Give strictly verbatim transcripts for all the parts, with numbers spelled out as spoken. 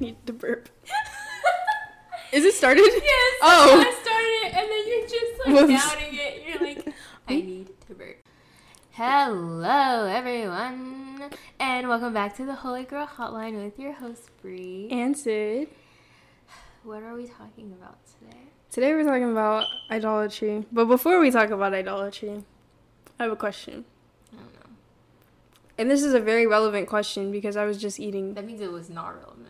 I need to burp. Is it started? Yes. Oh. I started it, and then you're just like Whoops. doubting it. You're like, I need to burp. Hello, everyone, and welcome back to the Holy Girl Hotline with your host, Bree. And Sid. What are we talking about today? Today we're talking about idolatry. But before we talk about idolatry, I have a question. I don't know. And this is a very relevant question because I was just eating. That means it was not relevant.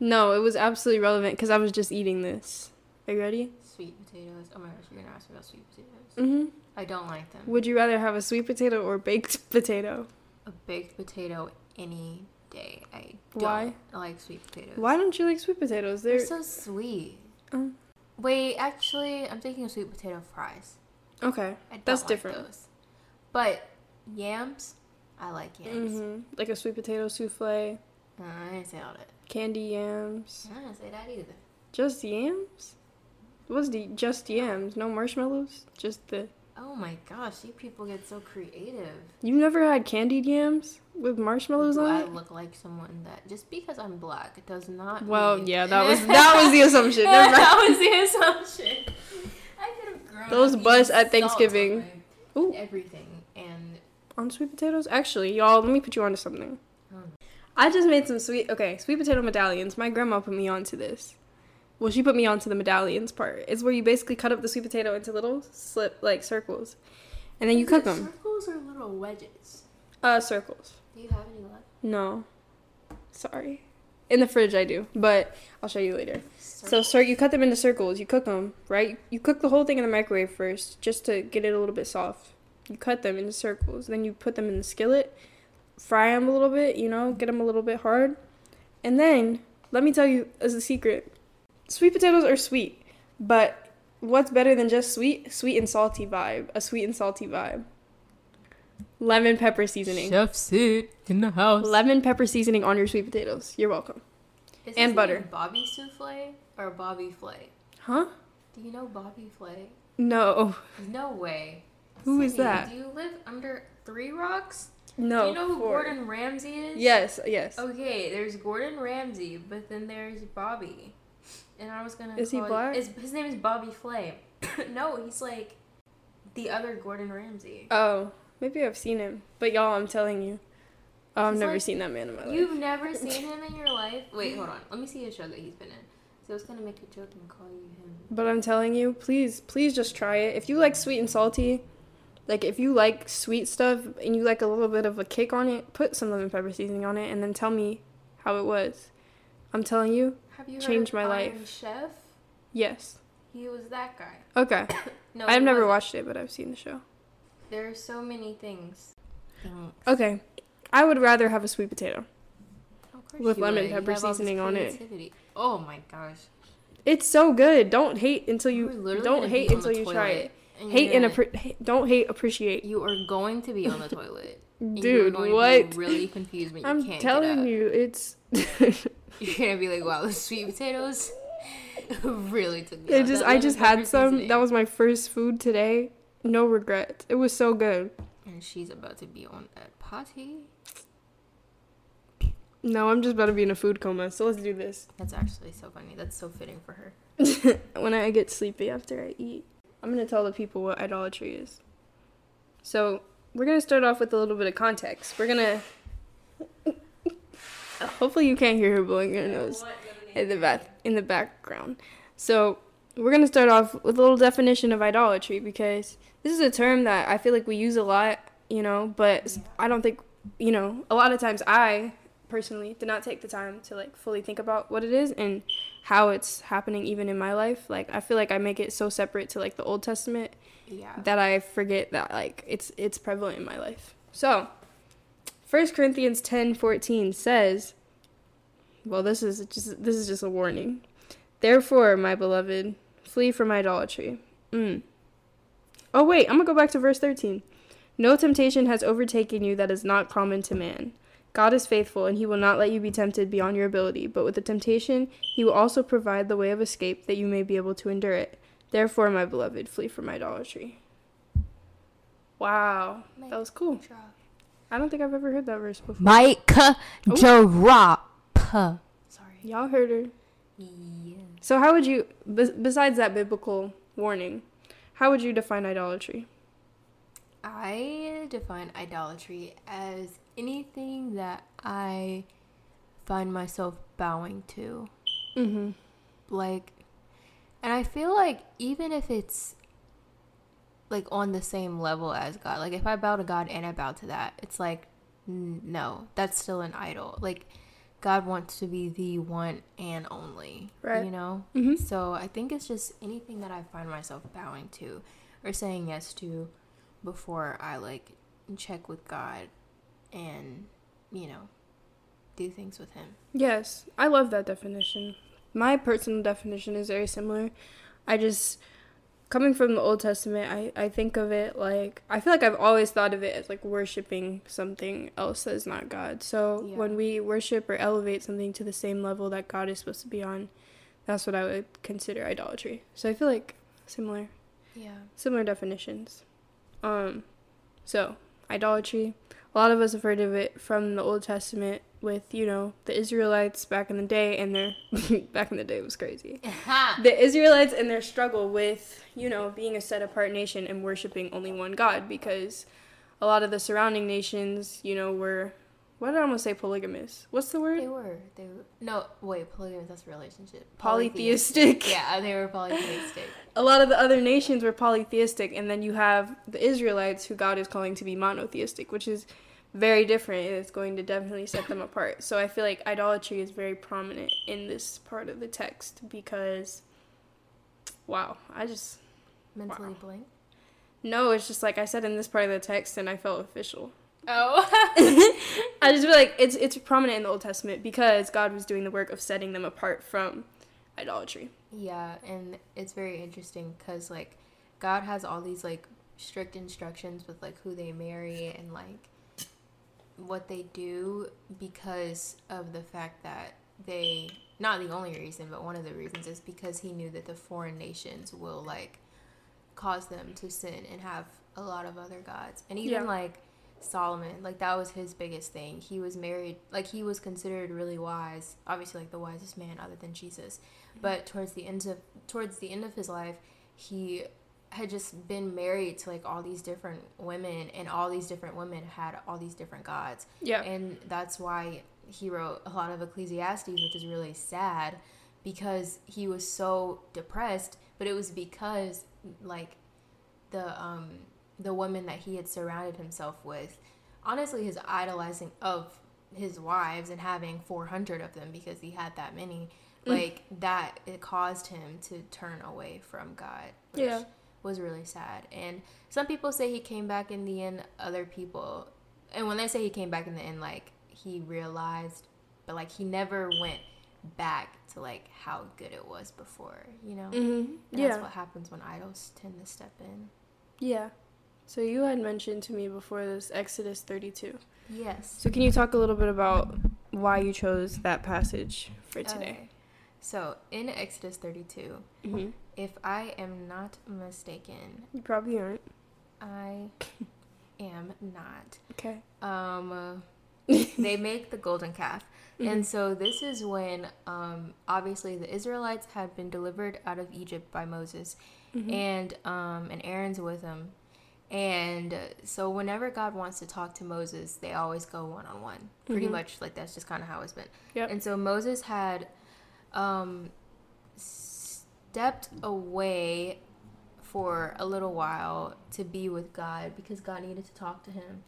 No, it was absolutely relevant because I was just eating this. Are you ready? Sweet potatoes. Oh my gosh, you're going to ask me about sweet potatoes. Mm-hmm. I don't like them. Would you rather have a sweet potato or baked potato? A baked potato any day. I don't Why? like sweet potatoes. Why don't you like sweet potatoes? They're, They're so sweet. Um. Wait, actually, I'm thinking of sweet potato fries. Okay, I don't that's like different. Those. But yams, I like yams. Mm-hmm. Like a sweet potato souffle. No, I didn't say all that. Candy yams. I didn't say that either. Just yams? What's the just yams? No marshmallows? Just the... Oh my gosh, you people get so creative. You've never had candied yams with marshmallows Do on I it? I look like someone that... Just because I'm black, it does not... Well, mean... yeah, that was that was the assumption. Never that was the assumption. I could have grown Those busts at Thanksgiving. Ooh. Everything. And... On sweet potatoes? Actually, y'all, let me put you onto something. I just made some sweet, okay, sweet potato medallions. My grandma put me onto this. Well, she put me onto the medallions part. It's where you basically cut up the sweet potato into little slip, like, circles. And then you Is cook them. Circles or little wedges? Uh, circles. Do you have any left? No. Sorry. In the fridge, I do. But I'll show you later. Circles. So, sir, you cut them into circles. You cook them, right? You cook the whole thing in the microwave first, just to get it a little bit soft. You cut them into circles. Then you put them in the skillet. Fry them a little bit, you know, get them a little bit hard. And then, let me tell you as a secret, sweet potatoes are sweet, but what's better than just sweet? Sweet and salty vibe. A sweet and salty vibe. Lemon pepper seasoning. Chef Sid in the house. Lemon pepper seasoning on your sweet potatoes. You're welcome. Is and butter. Bobby souffle or Bobby Flay? Huh? Do you know Bobby Flay? No. No way. Who Sydney, is that? Do you live under three rocks? No. Do you know who four. Gordon Ramsay is? Yes, yes. Okay, there's Gordon Ramsay, but then there's Bobby. And I was going to Is call he black? It, his name is Bobby Flay. No, he's like the other Gordon Ramsay. Oh, maybe I've seen him. But y'all, I'm telling you. Oh, I've he's never like, seen that man in my life. You've never seen him in your life? Wait, hold on. Let me see a show that he's been in. So I was going to make a joke and call you him. But I'm telling you, please, please just try it. If you like sweet and salty... Like, if you like sweet stuff and you like a little bit of a kick on it, put some lemon pepper seasoning on it and then tell me how it was. I'm telling you, you changed my life. Have you heard of Iron Chef? Yes. He was that guy. Okay. No, I've never wasn't. watched it, but I've seen the show. There are so many things. Thanks. Okay. I would rather have a sweet potato with lemon would. pepper seasoning on it. Oh, my gosh. It's so good. Don't hate until you, don't hate until you try it. And hate and appre- don't hate, appreciate. You are going to be on the toilet, dude. Going what? To be really confused when you I'm can't telling you, it's. You're gonna be like, "Wow, the sweet potatoes really took me." It out. just, that I just had some. Seasoning. That was my first food today. No regrets. It was so good. And she's about to be on that potty. No, I'm just about to be in a food coma. So let's do this. That's actually so funny. That's so fitting for her. When I get sleepy after I eat. I'm going to tell the people what idolatry is. So, we're going to start off with a little bit of context. We're going to... Hopefully you can't hear her blowing her nose in the, back, in the background. So, we're going to start off with a little definition of idolatry because this is a term that I feel like we use a lot, you know, but yeah. I don't think, you know, a lot of times I, personally, did not take the time to, like, fully think about what it is and... how it's happening even in my life. Like, I feel like I make it so separate to, like, the Old Testament yeah. that I forget that, like, it's it's prevalent in my life. So, First Corinthians ten fourteen says, well, this is just this is just a warning. Therefore, my beloved, flee from idolatry. Mm. Oh, wait, I'm going to go back to verse thirteen. No temptation has overtaken you that is not common to man. God is faithful, and he will not let you be tempted beyond your ability. But with the temptation, he will also provide the way of escape that you may be able to endure it. Therefore, my beloved, flee from idolatry. Wow. Mike that was cool. Drop. I don't think I've ever heard that verse before. Mike oh. drop. Sorry. Y'all heard her. Yeah. So how would you, b- besides that biblical warning, how would you define idolatry? I define idolatry as anything that I find myself bowing to. Mm-hmm. Like, and I feel like even if it's, like, on the same level as God, like, if I bow to God and I bow to that, it's like, n- no, that's still an idol. Like, God wants to be the one and only, right? You know? Mm-hmm. So I think it's just anything that I find myself bowing to or saying yes to before I, like, check with God and, you know, do things with him. Yes. I love that definition. My personal definition is very similar. I just, coming from the Old Testament, I, I think of it like, I feel like I've always thought of it as like worshiping something else that is not God. So yeah. When we worship or elevate something to the same level that God is supposed to be on, that's what I would consider idolatry. So I feel like similar. Yeah. Similar definitions. Um, so idolatry, a lot of us have heard of it from the Old Testament with, you know, the Israelites back in the day and their, back in the day was crazy. Uh-huh. The Israelites and their struggle with, you know, being a set apart nation and worshiping only one God, because a lot of the surrounding nations, you know, were, what did I almost say, polygamous? What's the word? They were, they were, no, wait, polygamous, that's a relationship. Polytheistic. polytheistic. Yeah, they were polytheistic. A lot of the other nations were polytheistic, and then you have the Israelites, who God is calling to be monotheistic, which is very different, and it's going to definitely set them apart. So I feel like idolatry is very prominent in this part of the text because, wow, I just... Mentally wow. blank? No, it's just like I said in this part of the text and I felt official. Oh. I just feel like it's it's prominent in the Old Testament because God was doing the work of setting them apart from idolatry. Yeah, and it's very interesting because, like, God has all these, like, strict instructions with, like, who they marry and, like, what they do because of the fact that they, not the only reason, but one of the reasons is because he knew that the foreign nations will, like, cause them to sin and have a lot of other gods. And even, yeah. like, Solomon, like, that was his biggest thing. He was married, like, he was considered really wise, obviously, like, the wisest man other than Jesus. Mm-hmm. But towards the end of, towards the end of his life, he had just been married to, like, all these different women, and all these different women had all these different gods. Yeah. And that's why he wrote a lot of Ecclesiastes, which is really sad, because he was so depressed, but it was because, like, the um the woman that he had surrounded himself with, honestly, his idolizing of his wives and having four hundred of them because he had that many, like, mm. that it caused him to turn away from God, which yeah. was really sad. And some people say he came back in the end, other people, and when they say he came back in the end, like, he realized, but, like, he never went back to, like, how good it was before, you know? Mm-hmm. And yeah. that's what happens when idols tend to step in. Yeah. So you had mentioned to me before this Exodus thirty-two. Yes. So can you talk a little bit about why you chose that passage for today? Okay. So in Exodus thirty-two, mm-hmm. if I am not mistaken, you probably aren't. I am not. Okay. Um, they make the golden calf, mm-hmm. and so this is when um obviously the Israelites had been delivered out of Egypt by Moses, mm-hmm. and um and Aaron's with him. And so whenever God wants to talk to Moses, they always go one-on-one. Pretty mm-hmm. much, like, that's just kind of how it's been. Yep. And so Moses had um, stepped away for a little while to be with God because God needed to talk to him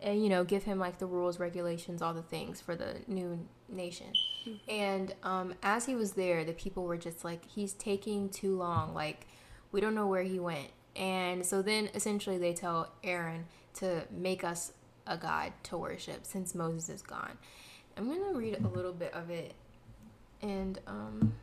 and, you know, give him, like, the rules, regulations, all the things for the new nation. Mm-hmm. And um, as he was there, the people were just like, he's taking too long. Like, we don't know where he went. And so then essentially they tell Aaron to make us a god to worship since Moses is gone. I'm going to read a little bit of it. And, um,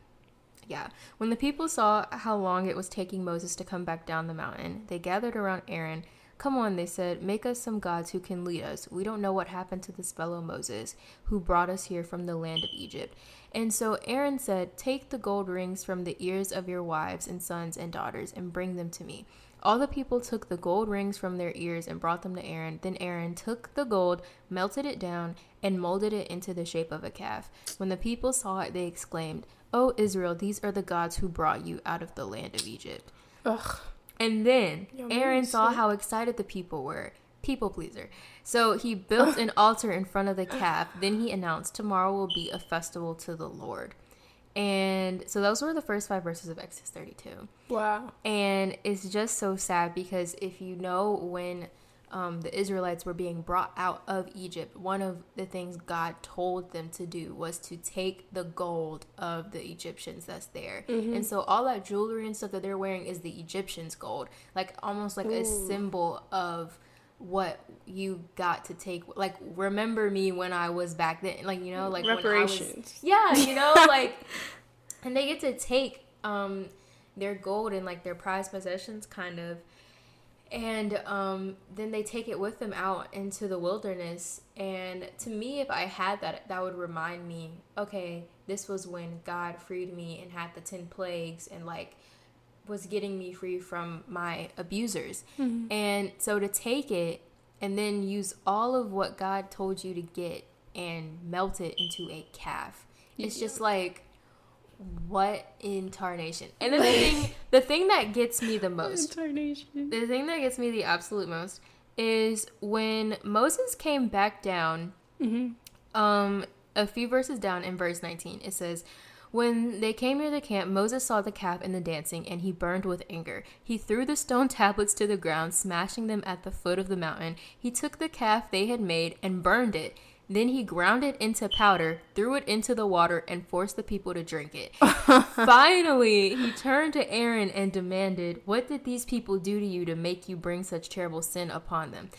yeah. When the people saw how long it was taking Moses to come back down the mountain, they gathered around Aaron. Come on, they said, make us some gods who can lead us. We don't know what happened to this fellow Moses who brought us here from the land of Egypt. And so Aaron said, take the gold rings from the ears of your wives and sons and daughters and bring them to me. All the people took the gold rings from their ears and brought them to Aaron. Then Aaron took the gold, melted it down, and molded it into the shape of a calf. When the people saw it, they exclaimed, "O Israel, these are the gods who brought you out of the land of Egypt." Ugh. And then Aaron saw how excited the people were. People pleaser. So he built an altar in front of the calf. Then he announced, "Tomorrow will be a festival to the Lord." And so those were the first five verses of Exodus thirty-two. Wow. And it's just so sad because if you know when um, the Israelites were being brought out of Egypt, one of the things God told them to do was to take the gold of the Egyptians that's there. Mm-hmm. And so all that jewelry and stuff that they're wearing is the Egyptians' gold, like almost like Ooh. a symbol of what you got to take, like, remember me when I was back then, like, you know, like reparations, when I was, yeah, you know, like, and they get to take um their gold and like their prized possessions kind of, and um then they take it with them out into the wilderness. And to me, if I had that, that would remind me, okay, this was when God freed me and had the ten plagues and like was getting me free from my abusers. Mm-hmm. And so to take it and then use all of what God told you to get and melt it into a calf. Yeah. It's just like, what in tarnation? And then the thing the thing that gets me the most, tarnation. the thing that gets me the absolute most is when Moses came back down, mm-hmm. um, a few verses down in verse nineteen, it says, "When they came near the camp, Moses saw the calf and the dancing, and he burned with anger. He threw the stone tablets to the ground, smashing them at the foot of the mountain. He took the calf they had made and burned it. Then he ground it into powder, threw it into the water, and forced the people to drink it." Finally, he turned to Aaron and demanded, "What did these people do to you to make you bring such terrible sin upon them?"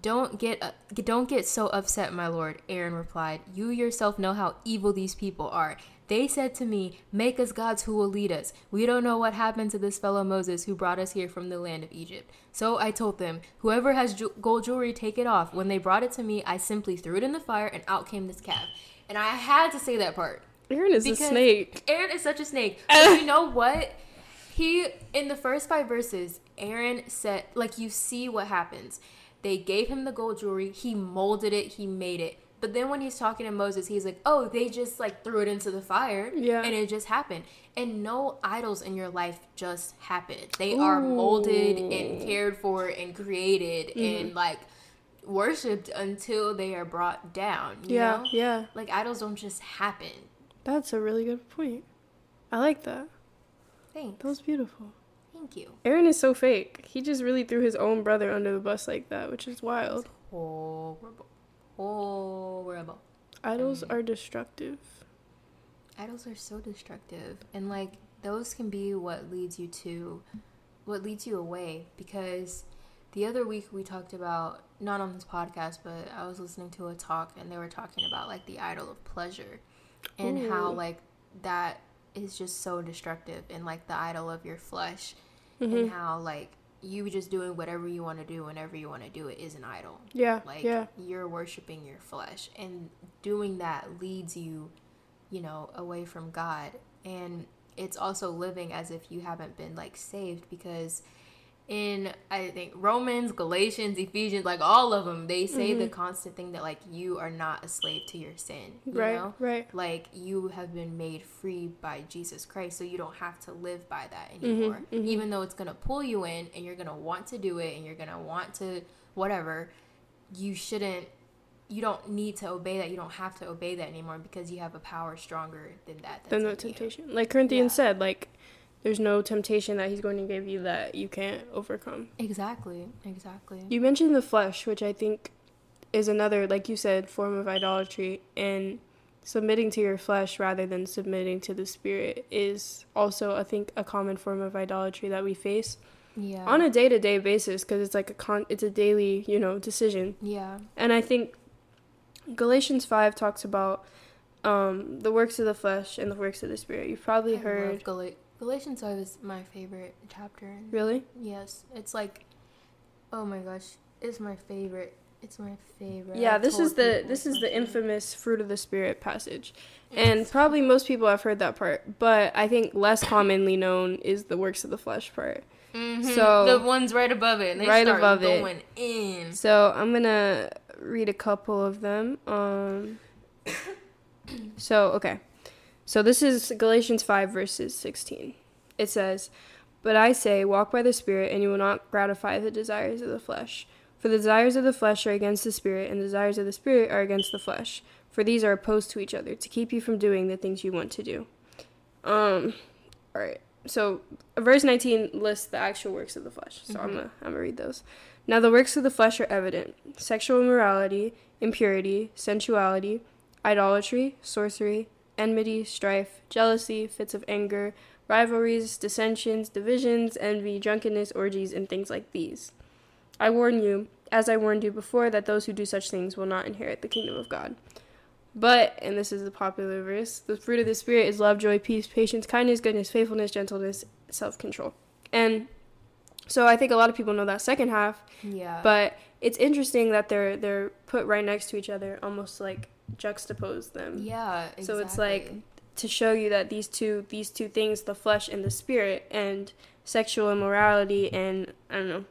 Don't get uh, don't get so upset, my lord," Aaron replied. "You yourself know how evil these people are. They said to me, 'Make us gods who will lead us.' We don't know what happened to this fellow Moses who brought us here from the land of Egypt. So I told them, 'Whoever has ju- gold jewelry, take it off.' When they brought it to me, I simply threw it in the fire and out came this calf." And I had to say that part. Aaron is a snake. Aaron is such a snake. But you know what? He, in the first five verses, Aaron said, like, you see what happens. They gave him the gold jewelry. He molded it. He made it. But then when he's talking to Moses, he's like, "Oh, they just like threw it into the fire." Yeah. And it just happened. And no idols in your life just happened. They Ooh. are molded and cared for and created mm. and like worshipped until they are brought down. You yeah. know? Yeah. Like idols don't just happen. That's a really good point. I like that. Thanks. That was beautiful. Thank you. Aaron is so fake. He just really threw his own brother under the bus like that, which is wild. It's horrible. Horrible. Idols um, are destructive. Idols are so destructive. And like those can be what leads you to what leads you away, because the other week we talked about, not on this podcast, but I was listening to a talk and they were talking about like the idol of pleasure and Ooh. how like that is just so destructive, and like the idol of your flesh mm-hmm. and how like you just doing whatever you want to do whenever you want to do it is an idol. Yeah. Like yeah. you're worshiping your flesh, and doing that leads you, you know, away from God. And it's also living as if you haven't been like saved, because in, I think, Romans, Galatians, Ephesians, like all of them, they say mm-hmm. the constant thing that like you are not a slave to your sin. You right. know? Right. Like you have been made free by Jesus Christ, so you don't have to live by that anymore. Mm-hmm, mm-hmm. Even though it's gonna pull you in, and you're gonna want to do it, and you're gonna want to whatever, you shouldn't. You don't need to obey that. You don't have to obey that anymore, because you have a power stronger than that. That's than the temptation, you. Like Corinthians yeah. said, like. There's no temptation that he's going to give you that you can't overcome. Exactly, exactly. You mentioned the flesh, which I think is another, like you said, form of idolatry. And submitting to your flesh rather than submitting to the spirit is also, I think, a common form of idolatry that we face yeah. on a day-to-day basis, because it's like a con- it's a daily, you know, decision. Yeah. And I think Galatians five talks about um, the works of the flesh and the works of the spirit. You've probably I heard... love Gal- Galatians five is my favorite chapter. In, really? Yes. It's like, oh my gosh, it's my favorite. It's my favorite. Yeah, this is the this is the infamous fruit of the spirit passage. And probably most people have heard that part, but I think less commonly known is the works of the flesh part. Mm-hmm. So the ones right above it. They right start above going it. In. So I'm gonna read a couple of them. Um, so okay, so this is Galatians five verses sixteen. It says, "But I say, walk by the Spirit, and you will not gratify the desires of the flesh. For the desires of the flesh are against the Spirit, and the desires of the Spirit are against the flesh. For these are opposed to each other, to keep you from doing the things you want to do." Um, all right. So verse nineteen lists the actual works of the flesh. So mm-hmm. I'm gonna I'm gonna read those. "Now the works of the flesh are evident: sexual immorality, impurity, sensuality, idolatry, sorcery, enmity, strife, jealousy, fits of anger, rivalries, dissensions, divisions, envy, drunkenness, orgies, and things like these. I warn you, as I warned you before, that those who do such things will not inherit the kingdom of God. But," and this is the popular verse, "the fruit of the Spirit is love, joy, peace, patience, kindness, goodness, faithfulness, gentleness, self-control." And so I think a lot of people know that second half. Yeah. But it's interesting that they're they're put right next to each other, almost like juxtapose them. Yeah, exactly. So it's like to show you that these two these two things, the flesh and the spirit, and sexual immorality and, I don't know,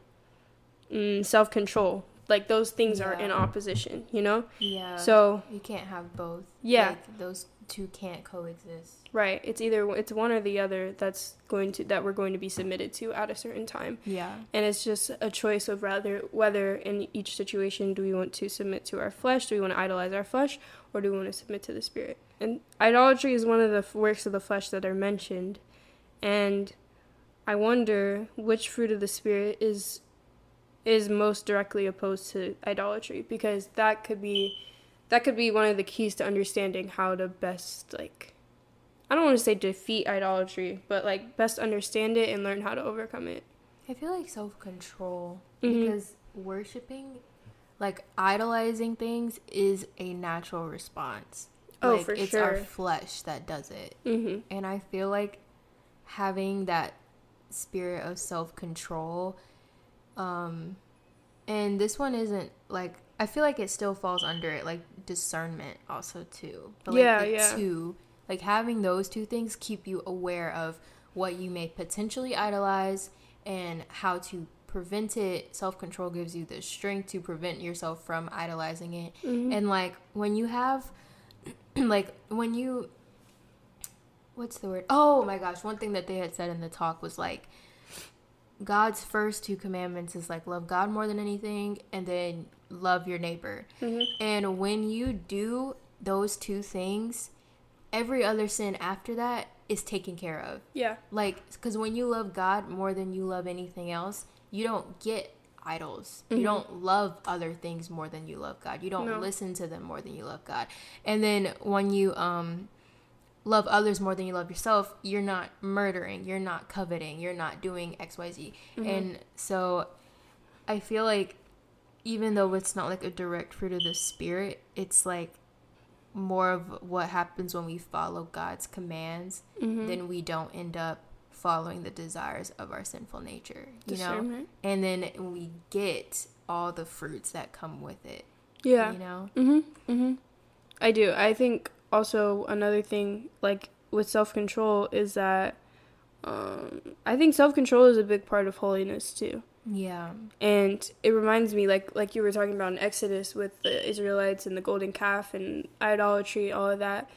mm, self-control. Like, those things yeah. are in opposition, you know? Yeah. So you can't have both. Yeah. Like, those two can't coexist. Right. It's either, it's one or the other that's going to, that we're going to be submitted to at a certain time. Yeah. And it's just a choice of rather, whether in each situation do we want to submit to our flesh, do we want to idolize our flesh, or do we want to submit to the Spirit? And idolatry is one of the f- works of the flesh that are mentioned. And I wonder which fruit of the Spirit is... is most directly opposed to idolatry, because that could be that could be one of the keys to understanding how to best, like, I don't want to say defeat idolatry, but like best understand it and learn how to overcome it. I feel like self-control, mm-hmm. because worshiping, like idolizing things, is a natural response. Oh, like, for it's sure. It's our flesh that does it. Mm-hmm. And I feel like having that spirit of self-control. Um, and this one isn't, like, I feel like it still falls under it, like, discernment also, too. But, like, yeah, the yeah. two, like, having those two things keep you aware of what you may potentially idolize and how to prevent it. Self-control gives you the strength to prevent yourself from idolizing it. Mm-hmm. And, like, when you have, like, when you, what's the word? Oh, my gosh. One thing that they had said in the talk was, like, God's first two commandments is, like, love God more than anything, and then love your neighbor. Mm-hmm. And when you do those two things, every other sin after that is taken care of. Yeah. Like, because when you love God more than you love anything else, you don't get idols. Mm-hmm. You don't love other things more than you love God. You don't no. listen to them more than you love God. And then when you um. love others more than you love yourself, you're not murdering, you're not coveting, you're not doing X Y Z. Mm-hmm. And so I feel like even though it's not like a direct fruit of the Spirit, it's like more of what happens when we follow God's commands, mm-hmm. then we don't end up following the desires of our sinful nature, you know? And then we get all the fruits that come with it. Yeah. You know? Mm-hmm. Mm-hmm. I do. I think... Also, another thing, like, with self-control is that um, I think self-control is a big part of holiness, too. Yeah. And it reminds me, like, like you were talking about in Exodus with the Israelites and the golden calf and idolatry, all of that.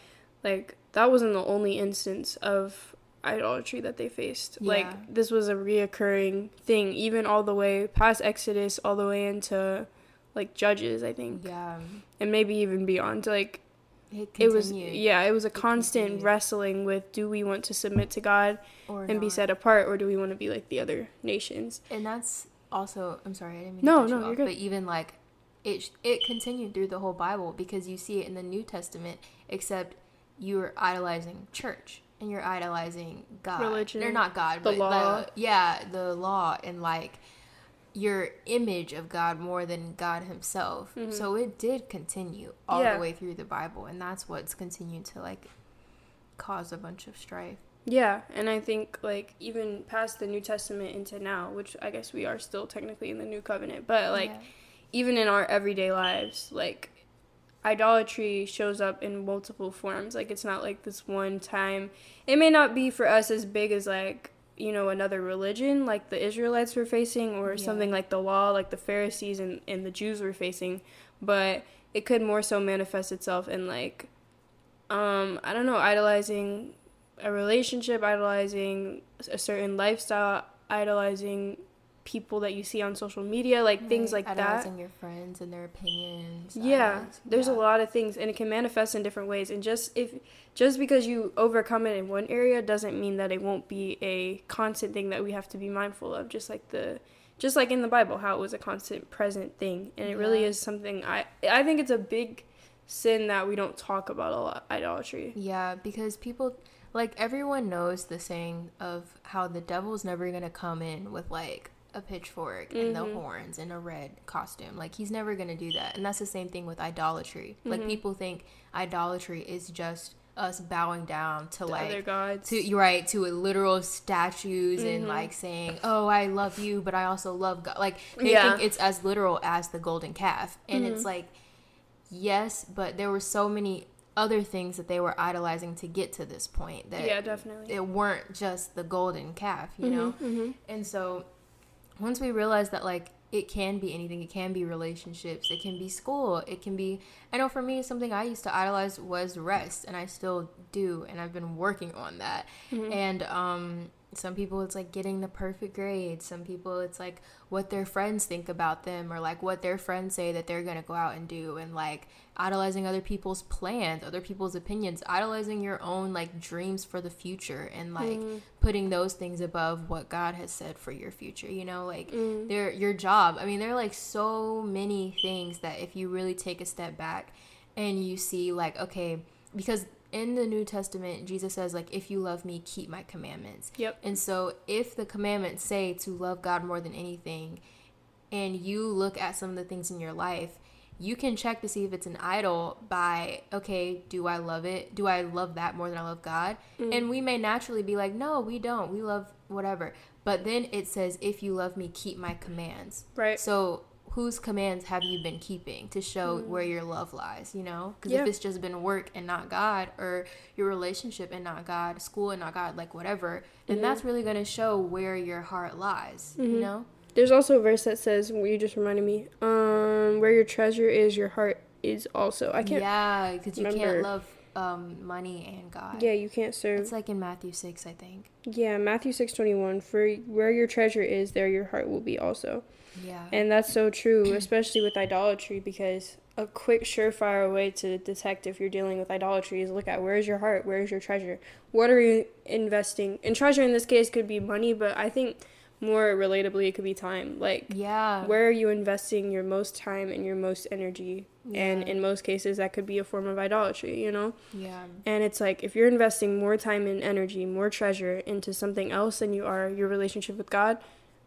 Like, that wasn't the only instance of idolatry that they faced. Yeah. Like, this was a reoccurring thing, even all the way past Exodus, all the way into, like, Judges, I think. Yeah. And maybe even beyond, like... It, it was yeah it was a it constant continued. Wrestling with, do we want to submit to God or and not. Be set apart, or do we want to be like the other nations? And that's also, I'm sorry, I didn't mean no, to cut no, you off, good. But even like it it continued through the whole Bible, because you see it in the New Testament, except you're idolizing church and you're idolizing God. Religion. They're not God, the but law. The, yeah, the law and like your image of God more than God himself. Mm-hmm. So it did continue all yeah. the way through the Bible, and that's what's continued to like cause a bunch of strife. Yeah. And I think like even past the New Testament into now, which I guess we are still technically in the New Covenant, but like yeah. even in our everyday lives, like idolatry shows up in multiple forms. Like, it's not like this one time. It may not be for us as big as like you know, another religion like the Israelites were facing, or yeah. something like the law, like the Pharisees and, and the Jews were facing, but it could more so manifest itself in, like, um, I don't know, idolizing a relationship, idolizing a certain lifestyle, idolizing people that you see on social media, like, right. things like idolizing that. Idolizing your friends and their opinions. Yeah, idolizing. There's yeah. a lot of things, and it can manifest in different ways. And just if just because you overcome it in one area doesn't mean that it won't be a constant thing that we have to be mindful of, just like the... Just like in the Bible, how it was a constant present thing. And it yeah. really is something, I I think it's a big sin that we don't talk about a lot, idolatry. Yeah, because people, like, everyone knows the saying of how the devil's never going to come in with, like, a pitchfork mm-hmm. and the horns and a red costume. Like, he's never going to do that. And that's the same thing with idolatry. Mm-hmm. Like, people think idolatry is just us bowing down to, like, other gods, to right to literal statues, mm-hmm. and, like, saying, oh, I love you, but I also love God. Like, they yeah. think it's as literal as the golden calf, and mm-hmm. it's like, yes, but there were so many other things that they were idolizing to get to this point that yeah definitely it weren't just the golden calf, you mm-hmm, know mm-hmm. And so once we realize that, like, it can be anything. It can be relationships. It can be school. It can be... I know for me, something I used to idolize was rest, and I still do, and I've been working on that. Mm-hmm. And um, some people, it's like getting the perfect grade. Some people, it's like what their friends think about them, or, like, what their friends say that they're going to go out and do, and, like, idolizing other people's plans, other people's opinions, idolizing your own, like, dreams for the future, and, like, mm. putting those things above what God has said for your future, you know, like, mm. their your job. I mean, there are, like, so many things that if you really take a step back and you see, like, okay, because in the New Testament, Jesus says, like, if you love me, keep my commandments. Yep. And so if the commandments say to love God more than anything, and you look at some of the things in your life, you can check to see if it's an idol by, okay, do I love it? Do I love that more than I love God? Mm. And we may naturally be like, no, we don't. We love whatever. But then it says, if you love me, keep my commands. Right. So whose commands have you been keeping to show mm. where your love lies, you know? Because yeah. if it's just been work and not God, or your relationship and not God, school and not God, like, whatever, then mm. that's really going to show where your heart lies, mm-hmm. you know? There's also a verse that says, well, you just reminded me, um, where your treasure is, your heart is also. I can't Yeah, because you remember. Can't love um, money and God. Yeah, you can't serve. It's like in Matthew six, I think. Yeah, Matthew six twenty-one, for where your treasure is, there your heart will be also. Yeah. And that's so true, especially with idolatry, because a quick surefire way to detect if you're dealing with idolatry is look at where's your heart, where's your treasure, what are you investing? And treasure in this case could be money, but I think more relatably it could be time. Like, yeah, where are you investing your most time and your most energy? Yeah. And in most cases that could be a form of idolatry, you know? Yeah. And it's like, if you're investing more time and energy, more treasure into something else than you are your relationship with God,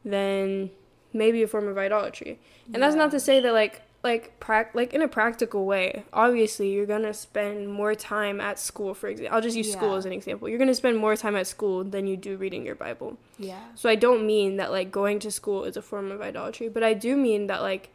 then maybe a form of idolatry. And yeah. that's not to say that, like, like, pra- like in a practical way, obviously you're going to spend more time at school, for example. I'll just use yeah. school as an example. You're going to spend more time at school than you do reading your Bible. Yeah. So I don't mean that, like, going to school is a form of idolatry, but I do mean that, like,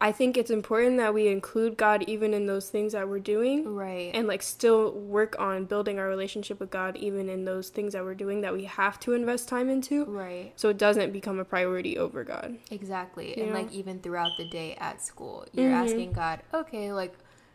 I think it's important that we include God even in those things that we're doing. Right. And, like, still work on building our relationship with God even in those things that we're doing that we have to invest time into. Right. So it doesn't become a priority over God. Exactly. You and, know? Like, even throughout the day at school, you're mm-hmm. asking God, okay, like,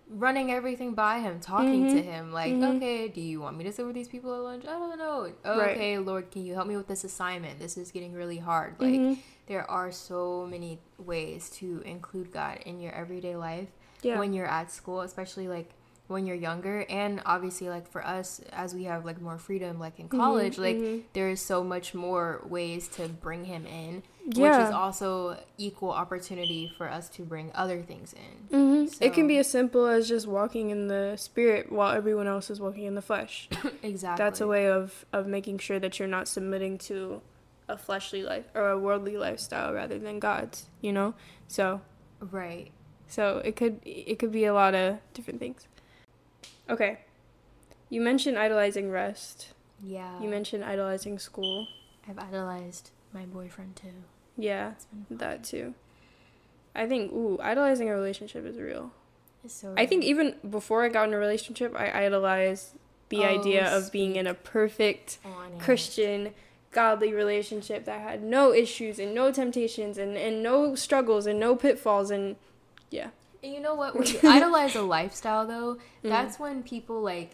running everything by him, talking mm-hmm. to him, like, mm-hmm. okay, do you want me to sit with these people at lunch? I don't know. Okay, right. Lord, can you help me with this assignment? This is getting really hard. Like, mm-hmm. there are so many ways to include God in your everyday life yeah. when you're at school, especially, like, when you're younger. And obviously, like, for us, as we have, like, more freedom, like, in college, mm-hmm. like, mm-hmm. there is so much more ways to bring him in, yeah. which is also equal opportunity for us to bring other things in. Mm-hmm. So, it can be as simple as just walking in the spirit while everyone else is walking in the flesh. Exactly. That's a way of, of making sure that you're not submitting to a fleshly life or a worldly lifestyle rather than God's, you know? So. Right. So it could it could be a lot of different things. Okay, you mentioned idolizing rest. Yeah. You mentioned idolizing school. I've idolized my boyfriend, too. Yeah, that, too. I think, ooh, idolizing a relationship is real. It's so real. I think even before I got in a relationship, I idolized the oh, idea of being in a perfect Christian godly relationship that had no issues and no temptations and, and no struggles and no pitfalls and, yeah. And you know what? When you idolize a lifestyle, though, that's mm-hmm. when people, like,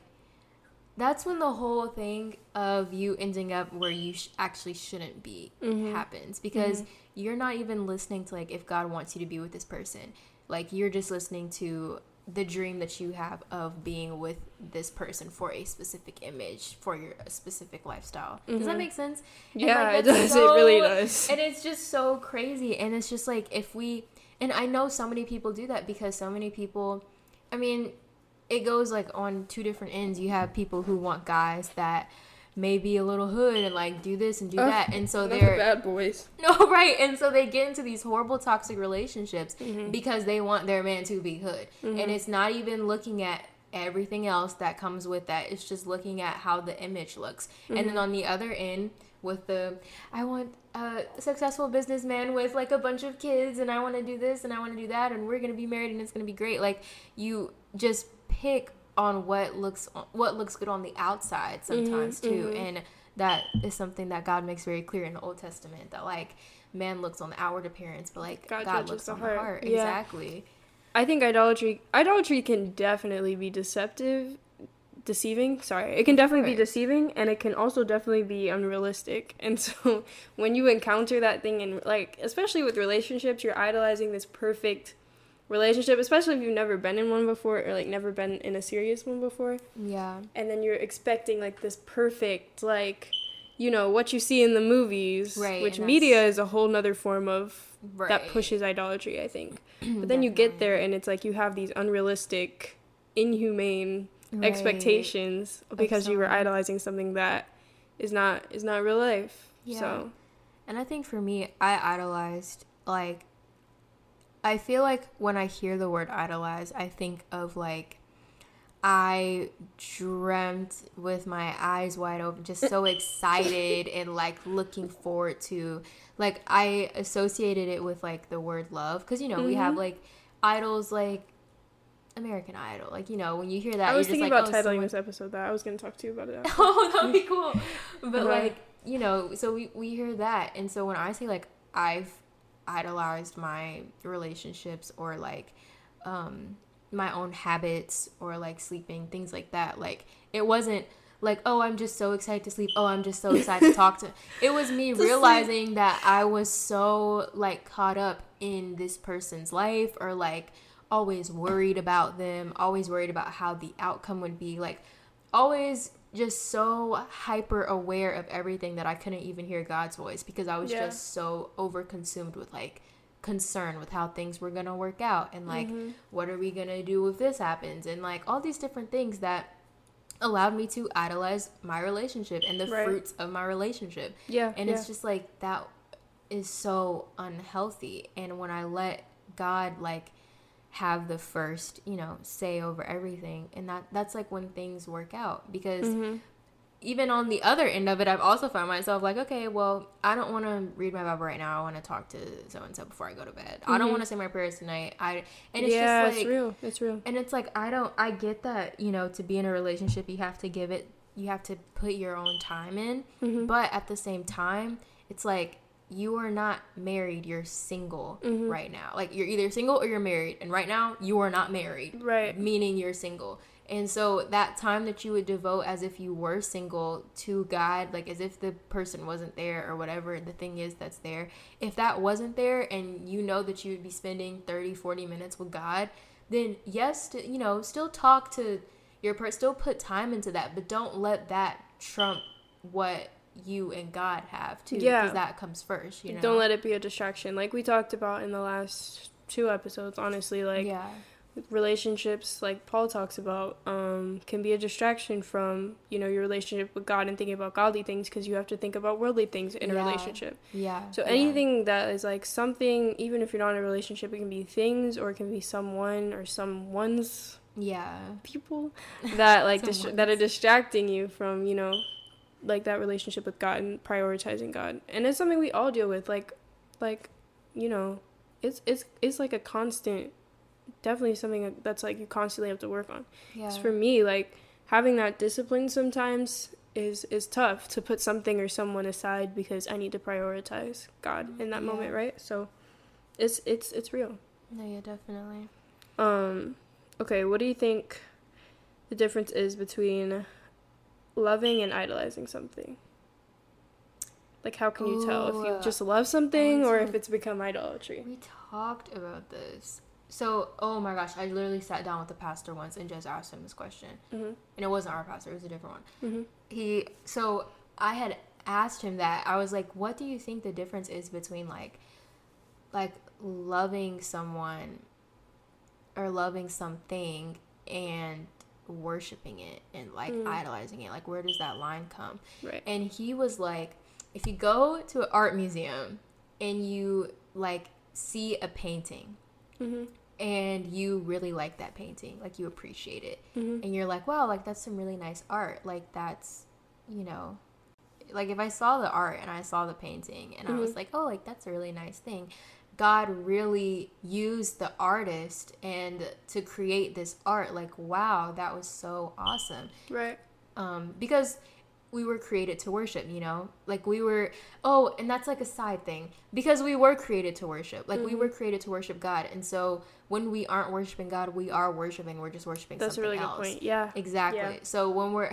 that's when the whole thing of you ending up where you sh- actually shouldn't be mm-hmm. happens. Because mm-hmm. you're not even listening to, like, if God wants you to be with this person. Like, you're just listening to the dream that you have of being with this person for a specific image, for your specific lifestyle. Mm-hmm. Does that make sense? Yeah, like, it does. So, it really does. And it's just so crazy. And it's just, like, if we... And I know so many people do that because so many people, I mean, it goes, like, on two different ends. You have people who want guys that may be a little hood and, like, do this and do uh, that. And so they're... The bad boys. No, right. And so they get into these horrible toxic relationships mm-hmm. because they want their man to be hood. Mm-hmm. And it's not even looking at everything else that comes with that. It's just looking at how the image looks. Mm-hmm. And then on the other end... with the, I want a successful businessman with, like, a bunch of kids, and I want to do this, and I want to do that, and we're going to be married, and it's going to be great. Like, you just pick on what looks what looks good on the outside sometimes, mm-hmm, too. Mm-hmm. And that is something that God makes very clear in the Old Testament, that, like, man looks on the outward appearance, but, like, God, God looks on the heart. heart. Yeah. Exactly. I think idolatry idolatry can definitely be deceptive. Deceiving, sorry. It can definitely right. be deceiving, and it can also definitely be unrealistic. And so when you encounter that thing, and, like, especially with relationships, you're idolizing this perfect relationship, especially if you've never been in one before, or, like, never been in a serious one before. Yeah. And then you're expecting, like, this perfect, like, you know, what you see in the movies, right, which media is a whole nother form of right. that pushes idolatry, I think. But then you get there, and it's like you have these unrealistic, inhumane... Right. expectations because you were idolizing something that is not is not real life. Yeah. So, and I think for me, I idolized, like, I feel like when I hear the word idolize, I think of, like, I dreamt with my eyes wide open, just so excited and, like, looking forward to, like, I associated it with, like, the word love, because, you know, mm-hmm. we have, like, idols, like American Idol, like, you know, when you hear that, I was you're just thinking like, about oh, titling someone... this episode that I was going to talk to you about it. Oh, that'd be cool. But right. like, you know, so we we hear that, and so when I say, like, I've idolized my relationships, or, like, um my own habits, or, like, sleeping, things like that, like, it wasn't like, oh, I'm just so excited to sleep. Oh, I'm just so excited to talk to. It was me realizing sleep. That I was so, like, caught up in this person's life, or, like, always worried about them, always worried about how the outcome would be, like, always just so hyper aware of everything that I couldn't even hear God's voice because I was yeah. just so over consumed with, like, concern with how things were gonna work out, and, like, mm-hmm. what are we gonna do if this happens, and, like, all these different things that allowed me to idolize my relationship and the right. fruits of my relationship. Yeah. And yeah. it's just like, that is so unhealthy. And when I let God, like, have the first, you know, say over everything, and that that's like when things work out, because mm-hmm. even on the other end of it, I've also found myself like, okay, well, I don't want to read my Bible right now, I want to talk to so and so before I go to bed, mm-hmm. I don't want to say my prayers tonight, I and it's yeah, just like it's real it's real and it's like, I don't I get that, you know, to be in a relationship you have to give it you have to put your own time in, mm-hmm. but at the same time, it's like, you are not married, you're single mm-hmm. right now. Like, you're either single or you're married, and right now you are not married, right, meaning you're single. And so that time that you would devote as if you were single to God, like, as if the person wasn't there, or whatever the thing is that's there, if that wasn't there, and you know that you would be spending thirty, forty minutes with God, then yes, to, you know, still talk to your person, still put time into that, but don't let that trump what you and God have too, yeah, because that comes first, you know. Don't let it be a distraction, like we talked about in the last two episodes, honestly, like, yeah, relationships, like Paul talks about, um can be a distraction from, you know, your relationship with God and thinking about godly things, because you have to think about worldly things in yeah. a relationship. Yeah. So anything yeah. that is, like, something, even if you're not in a relationship, it can be things, or it can be someone or someone's yeah people that, like, dis- that are distracting you from, you know, like, that relationship with God and prioritizing God. And it's something we all deal with, like, like, you know, it's it's it's like a constant, definitely something that's, like, you constantly have to work on. Yeah. 'Cause for me, like, having that discipline sometimes is is tough to put something or someone aside because I need to prioritize God in that yeah. moment, right? So it's it's it's real. No, yeah, definitely. Um, okay, what do you think the difference is between loving and idolizing something? Like, how can you Ooh, tell if you just love something or if it's become idolatry? We talked about this. So, oh my gosh, I literally sat down with the pastor once and just asked him this question. Mm-hmm. And it wasn't our pastor, it was a different one. Mm-hmm. He, so I had asked him that. I was like, what do you think the difference is between like, like loving someone or loving something and worshiping it and like mm. idolizing it? Like, where does that line come? Right. And he was like, if you go to an art museum and you like see a painting, mm-hmm. and you really like that painting, like you appreciate it, mm-hmm. and you're like, wow, like that's some really nice art, like that's, you know, like if I saw the art and I saw the painting and mm-hmm. I was like, oh, like that's a really nice thing, God really used the artist and to create this art, like wow, that was so awesome, right? Um because we were created to worship, you know, like we were, oh, and that's like a side thing, because we were created to worship, like mm-hmm. we were created to worship God. And so when we aren't worshiping God, we are worshiping, we're just worshiping that's something else. That's a really good point. Yeah, exactly. Yeah. So when we're,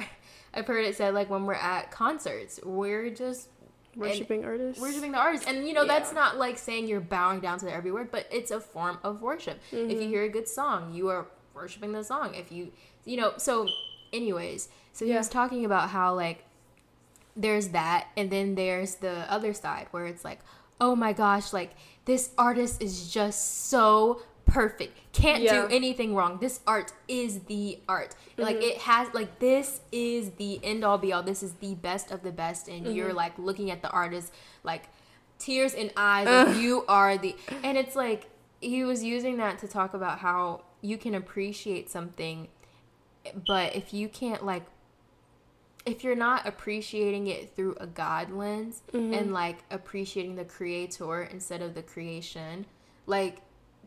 I've heard it said like when we're at concerts, we're just worshiping artists, worshiping the artists. And you know, yeah. that's not like saying you're bowing down to their every word, but it's a form of worship. Mm-hmm. If you hear a good song, you are worshiping the song. If you, you know, so anyways, so he yeah. was talking about how like, there's that, and then there's the other side where it's like, oh my gosh, like this artist is just so perfect, can't yeah. do anything wrong, this art is the art, mm-hmm. like it has, like this is the end all be all, this is the best of the best, and mm-hmm. you're like looking at the artist like tears in eyes, like, you are the, and it's like he was using that to talk about how you can appreciate something, but if you can't like, if you're not appreciating it through a God lens, mm-hmm. and like appreciating the creator instead of the creation, like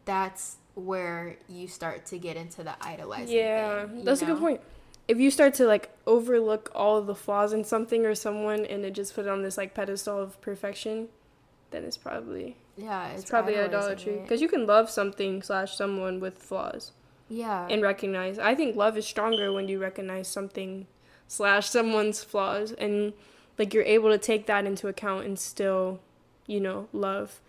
that's where you start to get into the idolizing. Yeah, thing, that's know? a good point. If you start to like overlook all the flaws in something or someone and it just put it on this like pedestal of perfection, then it's probably, yeah, it's, it's probably idolatry. Because you can love something slash someone with flaws. Yeah. And recognize, I think love is stronger when you recognize something slash someone's flaws, and like you're able to take that into account and still, you know, love.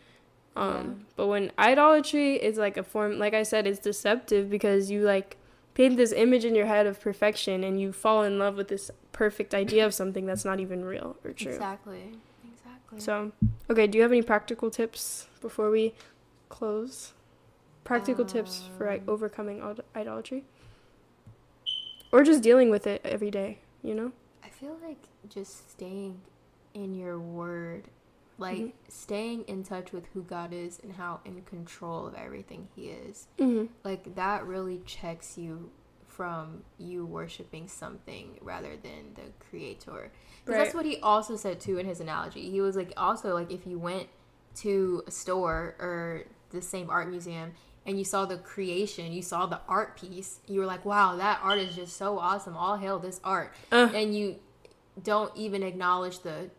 Um yeah. But when idolatry is like a form, like I said, it's deceptive, because you like paint this image in your head of perfection and you fall in love with this perfect idea of something that's not even real or true. Exactly exactly So okay, do you have any practical tips before we close? Practical um, tips for like overcoming idolatry, or just dealing with it every day, you know? I feel like just staying in your word, like mm-hmm. staying in touch with who God is and how in control of everything he is. Mm-hmm. Like that really checks you from you worshiping something rather than the creator. Because right. that's what he also said too in his analogy. He was like, also like if you went to a store or the same art museum and you saw the creation, you saw the art piece, you were like, wow, that art is just so awesome, all hail this art. Uh, and you don't even acknowledge the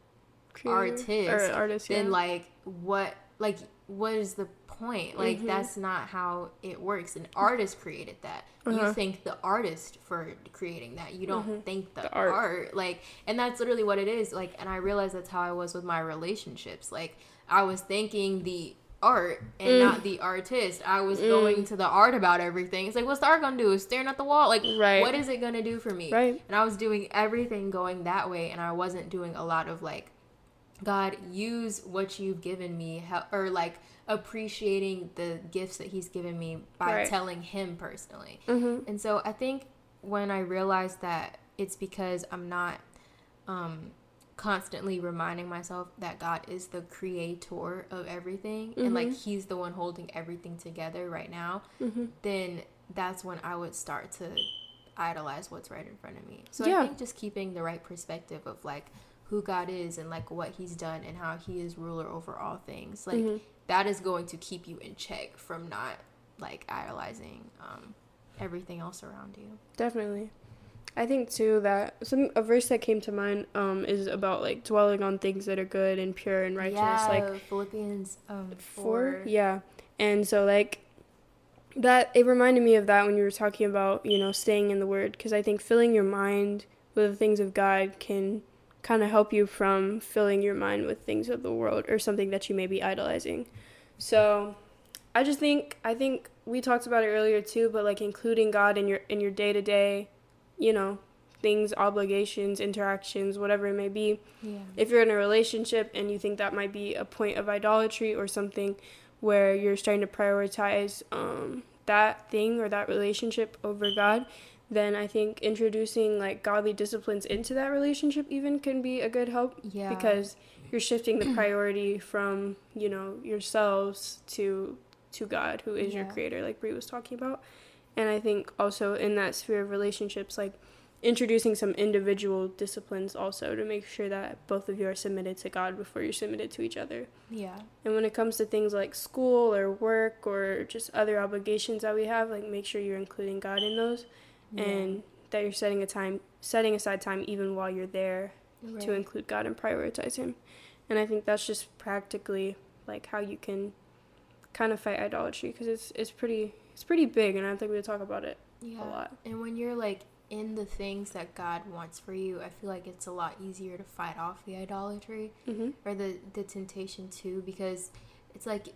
artist, or artist yeah. then like what like what is the point? Like mm-hmm. that's not how it works. An artist created that. Uh-huh. You thank the artist for creating that. You don't mm-hmm. thank the, the art. art. Like, and that's literally what it is. Like, and I realized that's how I was with my relationships. Like I was thanking the art and mm. not the artist. I was mm. going to the art about everything. It's like, what's the art gonna do? Is staring at the wall? Like right. what is it gonna do for me? Right. And I was doing everything going that way, and I wasn't doing a lot of like, God, use what you've given me, or like appreciating the gifts that he's given me by right. telling him personally. Mm-hmm. And so I think when I realized that, it's because I'm not um constantly reminding myself that God is the creator of everything, mm-hmm. and like he's the one holding everything together right now, mm-hmm. then that's when I would start to idolize what's right in front of me. So yeah. I think just keeping the right perspective of like who God is and like what he's done and how he is ruler over all things, like mm-hmm. that is going to keep you in check from not like idolizing um everything else around you. Definitely. I think, too, that some a verse that came to mind um, is about, like, dwelling on things that are good and pure and righteous. Yeah, like, Philippians um, four. four. Yeah. And so, like, that, it reminded me of that when you were talking about, you know, staying in the Word. Because I think filling your mind with the things of God can kind of help you from filling your mind with things of the world or something that you may be idolizing. So, I just think, I think we talked about it earlier, too, but, like, including God in your in your day-to-day, you know, things, obligations, interactions, whatever it may be. Yeah. If you're in a relationship and you think that might be a point of idolatry or something where you're starting to prioritize um, that thing or that relationship over God, then I think introducing, like, godly disciplines into that relationship even can be a good help. Yeah. Because you're shifting the priority from, you know, yourselves to to God, who is yeah. your creator, like Bree was talking about. And I think also in that sphere of relationships, like introducing some individual disciplines also to make sure that both of you are submitted to God before you're submitted to each other. Yeah. And when it comes to things like school or work or just other obligations that we have, like make sure you're including God in those yeah. and that you're setting a time, setting aside time even while you're there right. to include God and prioritize Him. And I think that's just practically like how you can kind of fight idolatry, because it's it's pretty... It's pretty big, and I think we talk about it yeah. a lot. And when you're, like, in the things that God wants for you, I feel like it's a lot easier to fight off the idolatry mm-hmm. or the, the temptation, too, because it's, like,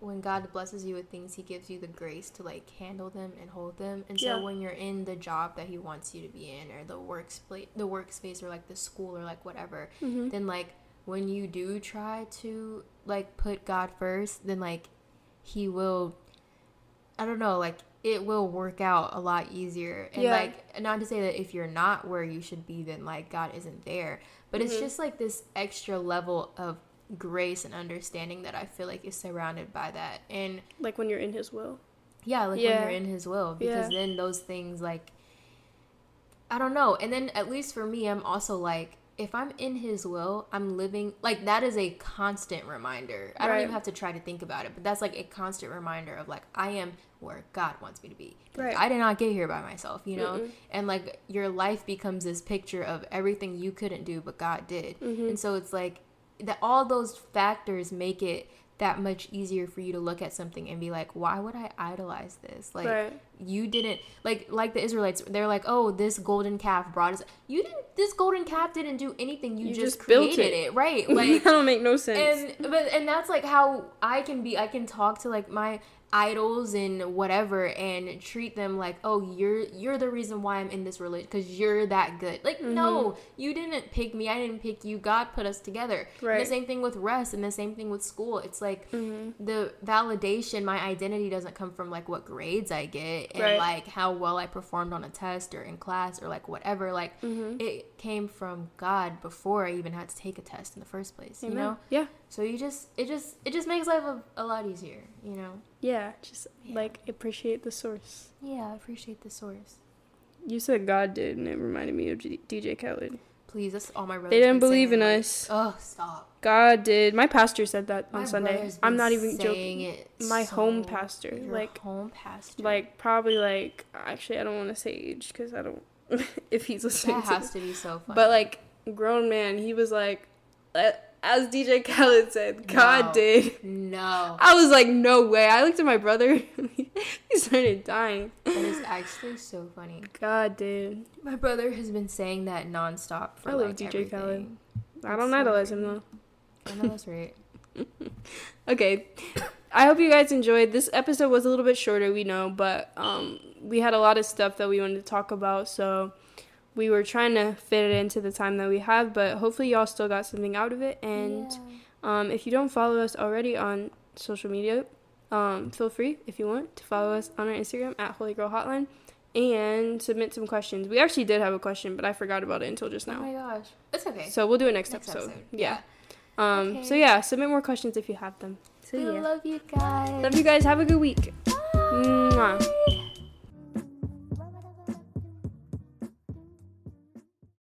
when God blesses you with things, He gives you the grace to, like, handle them and hold them. And so yeah. when you're in the job that He wants you to be in or the workspace, the workspace or, like, the school or, like, whatever, mm-hmm. then, like, when you do try to, like, put God first, then, like, He will... I don't know, like, it will work out a lot easier. And, yeah. like, not to say that if you're not where you should be, then, like, God isn't there. But mm-hmm. it's just, like, this extra level of grace and understanding that I feel like is surrounded by that. And like, when you're in His will. Yeah, like, yeah. when you're in His will. Because yeah. then those things, like, I don't know. And then, at least for me, I'm also, like, if I'm in His will, I'm living... Like, that is a constant reminder. I right. don't even have to try to think about it, but that's, like, a constant reminder of, like, I am where God wants me to be. Right. I did not get here by myself, you know? Mm-mm. And, like, your life becomes this picture of everything you couldn't do but God did. Mm-hmm. And so it's, like, that all those factors make it that much easier for you to look at something and be like, why would I idolize this? Like, right. you didn't, like, like the Israelites, they're like, oh, this golden calf brought us, you didn't, this golden calf didn't do anything. You, you just, just created built it. it. Right. Like, that don't make no sense. And, but, and that's like how I can be, I can talk to like my idols and whatever and treat them like, oh, you're, you're the reason why I'm in this relationship because you're that good. Like, mm-hmm. no, you didn't pick me. I didn't pick you. God put us together. Right. And the same thing with rest and the same thing with school. It's like mm-hmm. the validation, my identity doesn't come from like what grades I get and right. like how well I performed on a test or in class or like whatever. Like mm-hmm. it came from God before I even had to take a test in the first place, Amen. You know? Yeah. So you just, it just, it just makes life a, a lot easier, you know? Yeah, just yeah. like appreciate the source. Yeah, appreciate the source. You said God did, and it reminded me of G- D J Khaled. Please, that's all my brothers. They didn't believe in like, us. Oh, stop. God did. My pastor said that on my Sunday. I'm not even joking. It my so home pastor, like home pastor, like probably like actually I don't want to say age because I don't if he's listening. That to has this. To be so funny. But like grown man, he was like. As D J Khaled said, God no, did. No. I was like, no way. I looked at my brother. He started dying. That is actually so funny. God did. My brother has been saying that nonstop for I love like D J everything. Khaled. I don't so idolize him, though. I know that's right. Okay. I hope you guys enjoyed. This episode was a little bit shorter, we know, but um, we had a lot of stuff that we wanted to talk about, so... We were trying to fit it into the time that we have, but hopefully y'all still got something out of it. And yeah. um, if you don't follow us already on social media, um, feel free, if you want, to follow us on our Instagram at Holy Girl Hotline and submit some questions. We actually did have a question, but I forgot about it until just now. Oh, my gosh. It's okay. So we'll do it next, next episode. episode. Yeah. yeah. Um. Okay. So, yeah, submit more questions if you have them. So, we yeah. love you guys. Love you guys. Have a good week. Bye. Mwah.